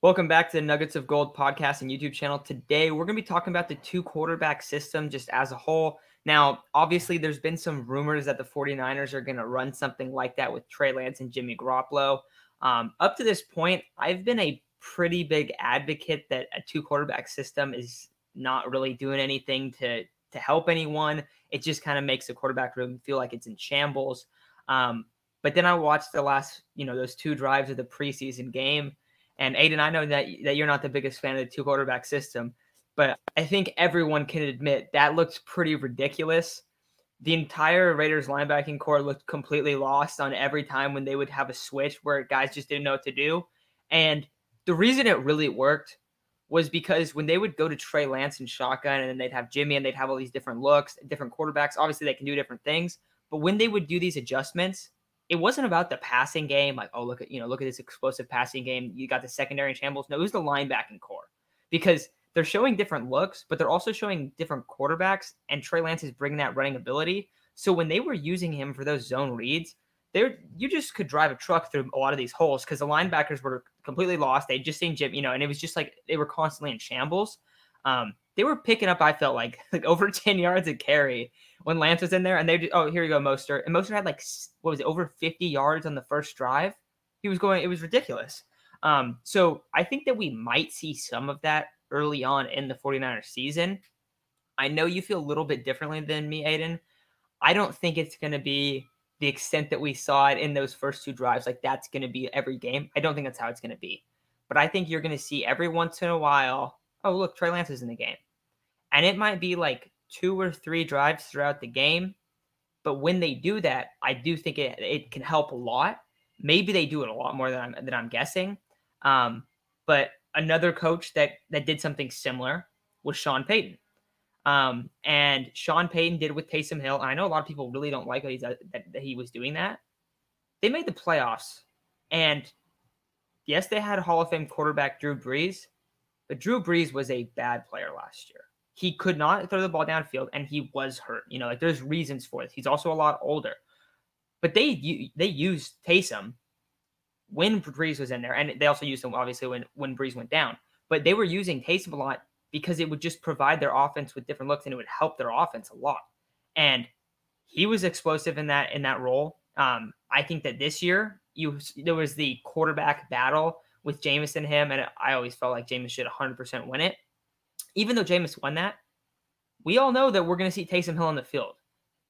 Welcome back to the Nuggets of Gold podcast and YouTube channel. Today, we're going to be talking about the two quarterback system just as a whole. Now, obviously, there's been some rumors that the 49ers are going to run something like that with Trey Lance and Jimmy Garoppolo. Up to this point, I've been a pretty big advocate that a two quarterback system is not really doing anything to help anyone. It just kind of makes the quarterback room feel like it's in shambles. But then I watched the last, those two drives of the preseason game. And Aiden, I know that you're not the biggest fan of the two quarterback system, but I think everyone can admit that looks pretty ridiculous. The entire Raiders linebacking core looked completely lost on every time when they would have a switch where guys just didn't know what to do. And the reason it really worked was because when they would go to Trey Lance and shotgun, and then they'd have Jimmy and they'd have all these different looks, different quarterbacks. Obviously, they can do different things, but when they would do these adjustments, it wasn't about the passing game, like, oh, look at this explosive passing game. You got the secondary in shambles. No, it was the linebacking core because they're showing different looks, but they're also showing different quarterbacks, and Trey Lance is bringing that running ability. So when they were using him for those zone reads, you just could drive a truck through a lot of these holes because the linebackers were completely lost. They'd just seen Jim, and it was just like they were constantly in shambles. They were picking up, I felt like over 10 yards a carry when Lance was in there. And here you go, Mostert. And Mostert had over 50 yards on the first drive. It was ridiculous. So I think that we might see some of that early on in the 49ers season. I know you feel a little bit differently than me, Aiden. I don't think it's going to be the extent that we saw it in those first two drives. Like that's going to be every game. I don't think that's how it's going to be. But I think you're going to see every once in a while, oh, look, Trey Lance is in the game. And it might be like two or three drives throughout the game. But when they do that, I do think it can help a lot. Maybe they do it a lot more than I'm guessing. But another coach that did something similar was Sean Payton. And Sean Payton did with Taysom Hill. And I know a lot of people really don't like that he was doing that. They made the playoffs. And yes, they had Hall of Fame quarterback Drew Brees. But Drew Brees was a bad player last year. He could not throw the ball downfield, and he was hurt. There's reasons for it. He's also a lot older. But they used Taysom when Brees was in there, and they also used him, obviously, when Brees went down. But they were using Taysom a lot because it would just provide their offense with different looks, and it would help their offense a lot. And he was explosive in that role. I think that this year there was the quarterback battle with Jameis and him, and I always felt like Jameis should 100% win it. Even though Jameis won that, we all know that we're going to see Taysom Hill on the field.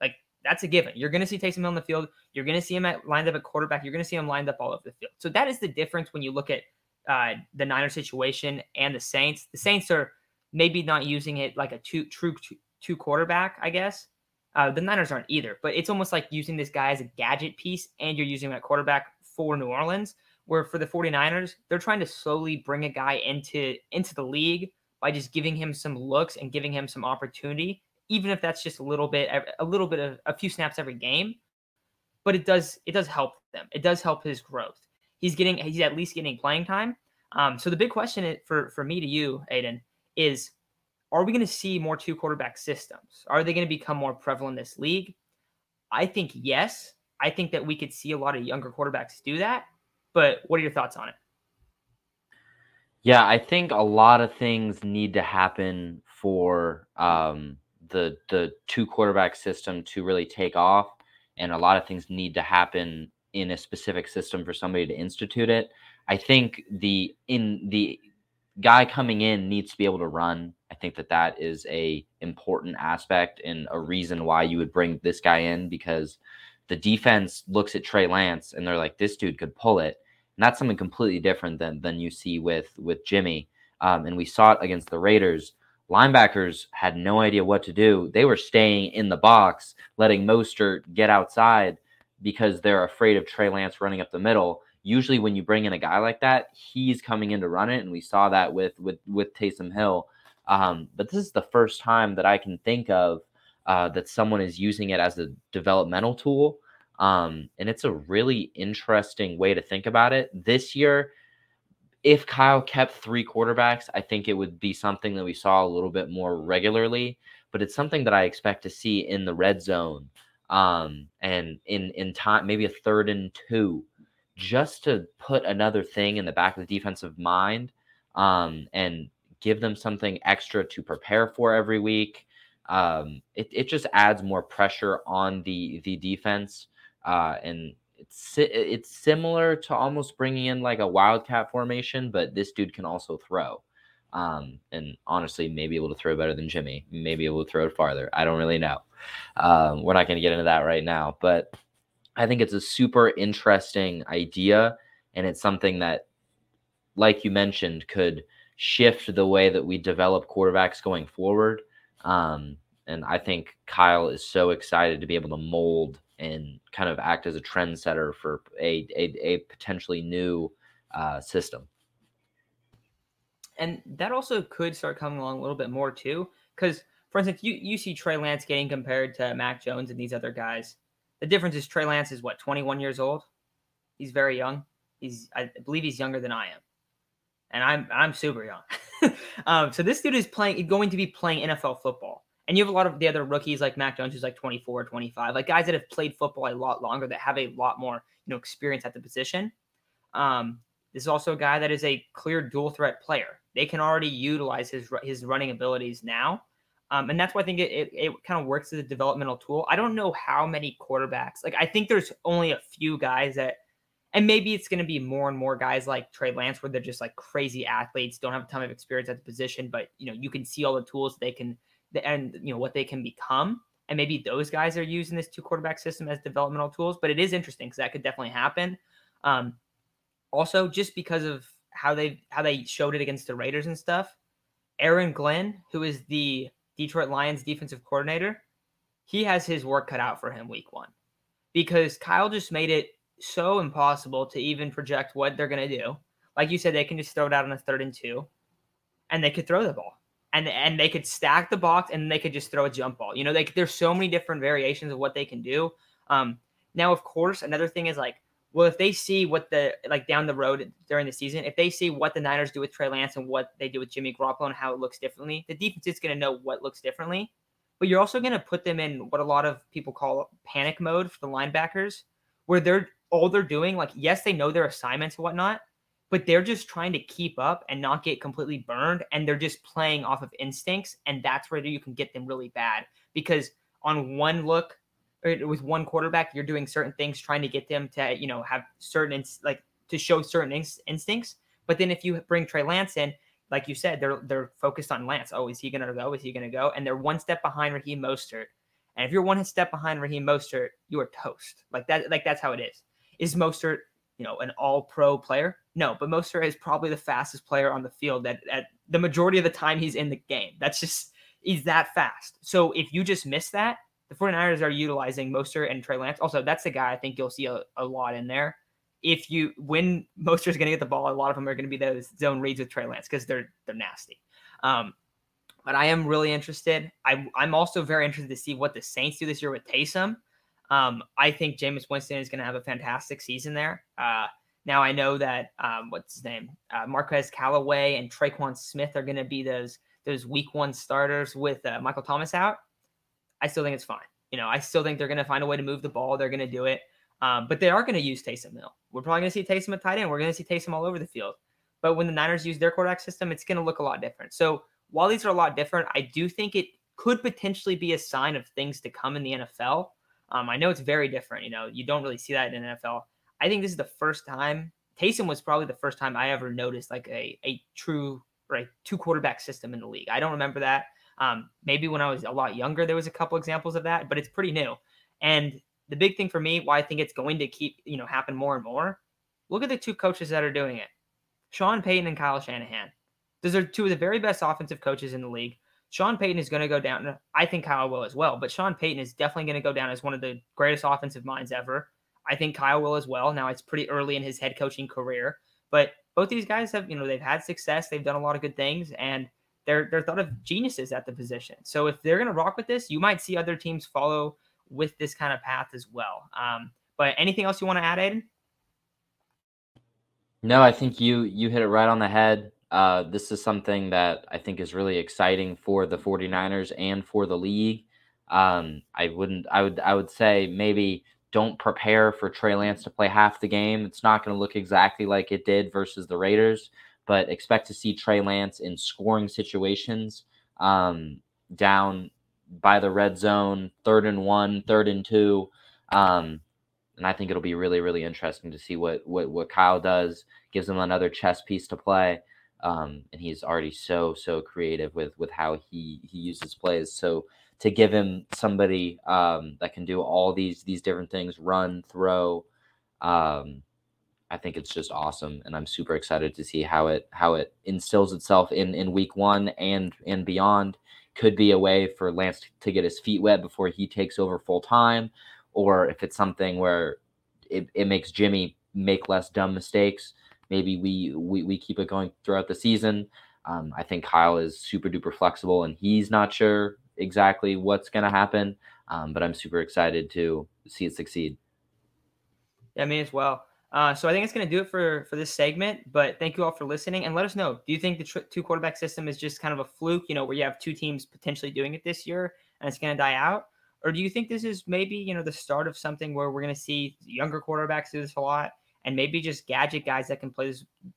Like, that's a given. You're going to see Taysom Hill on the field. You're going to see him lined up at quarterback. You're going to see him lined up all over the field. So that is the difference when you look at the Niners situation and the Saints. The Saints are maybe not using it like a true two quarterback, I guess. The Niners aren't either. But it's almost like using this guy as a gadget piece, and you're using that quarterback for New Orleans, where for the 49ers, they're trying to slowly bring a guy into the league by just giving him some looks and giving him some opportunity, even if that's just a little bit of a few snaps every game. But it does help them. It does help his growth. He's at least getting playing time. So the big question for me to you, Aiden, is are we going to see more two quarterback systems? Are they going to become more prevalent in this league? I think yes. I think that we could see a lot of younger quarterbacks do that. But what are your thoughts on it? Yeah, I think a lot of things need to happen for the two quarterback system to really take off, and a lot of things need to happen in a specific system for somebody to institute it. I think the guy coming in needs to be able to run. I think that is a important aspect and a reason why you would bring this guy in, because the defense looks at Trey Lance and they're like, this dude could pull it. And that's something completely different than you see with Jimmy. And we saw it against the Raiders. Linebackers had no idea what to do. They were staying in the box, letting Mostert get outside because they're afraid of Trey Lance running up the middle. Usually when you bring in a guy like that, he's coming in to run it. And we saw that with Taysom Hill. But this is the first time that I can think of that someone is using it as a developmental tool. And it's a really interesting way to think about it. This year, if Kyle kept three quarterbacks, I think it would be something that we saw a little bit more regularly, but it's something that I expect to see in the red zone. And in time, maybe a 3rd and 2, just to put another thing in the back of the defensive mind and give them something extra to prepare for every week. It just adds more pressure on the defense. And it's similar to almost bringing in like a wildcat formation, but this dude can also throw. And honestly, maybe able to throw better than Jimmy, maybe able to throw it farther. I don't really know. We're not going to get into that right now, but I think it's a super interesting idea. And it's something that, like you mentioned, could shift the way that we develop quarterbacks going forward. And I think Kyle is so excited to be able to mold and kind of act as a trendsetter for a potentially new system. And that also could start coming along a little bit more too, because, for instance, you see Trey Lance getting compared to Mac Jones and these other guys. The difference is Trey Lance is, 21 years old? He's very young. I believe he's younger than I am. And I'm super young. So this dude is going to be playing NFL football. And you have a lot of the other rookies like Mac Jones, who's 24, 25, guys that have played football a lot longer, that have a lot more, experience at the position. This is also a guy that is a clear dual threat player. They can already utilize his running abilities now. And that's why I think it kind of works as a developmental tool. I don't know how many quarterbacks, I think there's only a few guys that, and maybe it's going to be more and more guys like Trey Lance, where they're just crazy athletes, don't have a ton of experience at the position, but you can see all the tools they can, and what they can become. And maybe those guys are using this 2-quarterback system as developmental tools, but it is interesting because that could definitely happen. Also, just because of how they showed it against the Raiders and stuff, Aaron Glenn, who is the Detroit Lions defensive coordinator, he has his work cut out for him week one, because Kyle just made it so impossible to even project what they're going to do. Like you said, they can just throw it out on a 3rd and 2, and they could throw the ball. And they could stack the box, and they could just throw a jump ball. There's so many different variations of what they can do. Now, of course, another thing is if they see what down the road during the season, if they see what the Niners do with Trey Lance and what they do with Jimmy Garoppolo and how it looks differently, the defense is going to know what looks differently. But you're also going to put them in what a lot of people call panic mode for the linebackers, where they're doing, yes, they know their assignments and whatnot, but they're just trying to keep up and not get completely burned, and they're just playing off of instincts, and that's where you can get them really bad, because on one look, or with one quarterback, you're doing certain things, trying to get them to, have certain, to show certain instincts, but then if you bring Trey Lance in, like you said, they're focused on Lance. Oh, is he going to go? Is he going to go? And they're one step behind Raheem Mostert, and if you're one step behind Raheem Mostert, you are toast. That's how it is. Is Mostert, an all-pro player? No, but Mostert is probably the fastest player on the field at the majority of the time he's in the game. He's that fast. So if you just miss that, the 49ers are utilizing Mostert and Trey Lance. Also, that's the guy I think you'll see a lot in there. When Mostert's going to get the ball, a lot of them are going to be those zone reads with Trey Lance, because they're nasty. But I am really interested. I'm also very interested to see what the Saints do this year with Taysom. I think Jameis Winston is going to have a fantastic season there. Now I know that Marquez Callaway and Traquan Smith are going to be those week one starters with Michael Thomas out. I still think it's fine. I still think they're going to find a way to move the ball. They're going to do it, but they are going to use Taysom Hill. We're probably going to see Taysom at tight end. We're going to see Taysom all over the field. But when the Niners use their quarterback system, it's going to look a lot different. So while these are a lot different, I do think it could potentially be a sign of things to come in the NFL. I know it's very different. You don't really see that in the NFL. I think this is the first time. Taysom was probably the first time I ever noticed a true or a 2-quarterback system in the league. I don't remember that. Maybe when I was a lot younger, there was a couple examples of that, but it's pretty new. And the big thing for me, why I think it's going to keep, happen more and more. Look at the two coaches that are doing it. Sean Payton and Kyle Shanahan. Those are two of the very best offensive coaches in the league. Sean Payton is going to go down. I think Kyle will as well, but Sean Payton is definitely going to go down as one of the greatest offensive minds ever. I think Kyle will as well. Now, it's pretty early in his head coaching career, but both these guys have, they've had success. They've done a lot of good things, and they're thought of geniuses at the position. So if they're going to rock with this, you might see other teams follow with this kind of path as well. But anything else you want to add, Aiden? No, I think you hit it right on the head. This is something that I think is really exciting for the 49ers and for the league. I would say maybe don't prepare for Trey Lance to play half the game. It's not going to look exactly like it did versus the Raiders, but expect to see Trey Lance in scoring situations, down by the red zone, 3rd and 1, 3rd and 2. And I think it'll be really, really interesting to see what Kyle does. Gives him another chess piece to play. And he's already so creative with how he uses plays. So to give him somebody that can do all these different things, run, throw, I think it's just awesome. And I'm super excited to see how it instills itself in week 1 and beyond. Could be a way for Lance to get his feet wet before he takes over full time, or if it's something where it makes Jimmy make less dumb mistakes. Maybe we keep it going throughout the season. I think Kyle is super duper flexible, and he's not sure exactly what's going to happen. But I'm super excited to see it succeed. Yeah, me as well. So I think it's going to do it for this segment. But thank you all for listening, and let us know. Do you think the two quarterback system is just kind of a fluke? You know, where you have two teams potentially doing it this year, and it's going to die out, or do you think this is maybe the start of something where we're going to see younger quarterbacks do this a lot? And maybe just gadget guys that can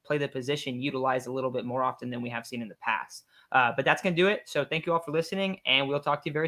play the position utilized a little bit more often than we have seen in the past. But that's going to do it. So thank you all for listening, and we'll talk to you very soon.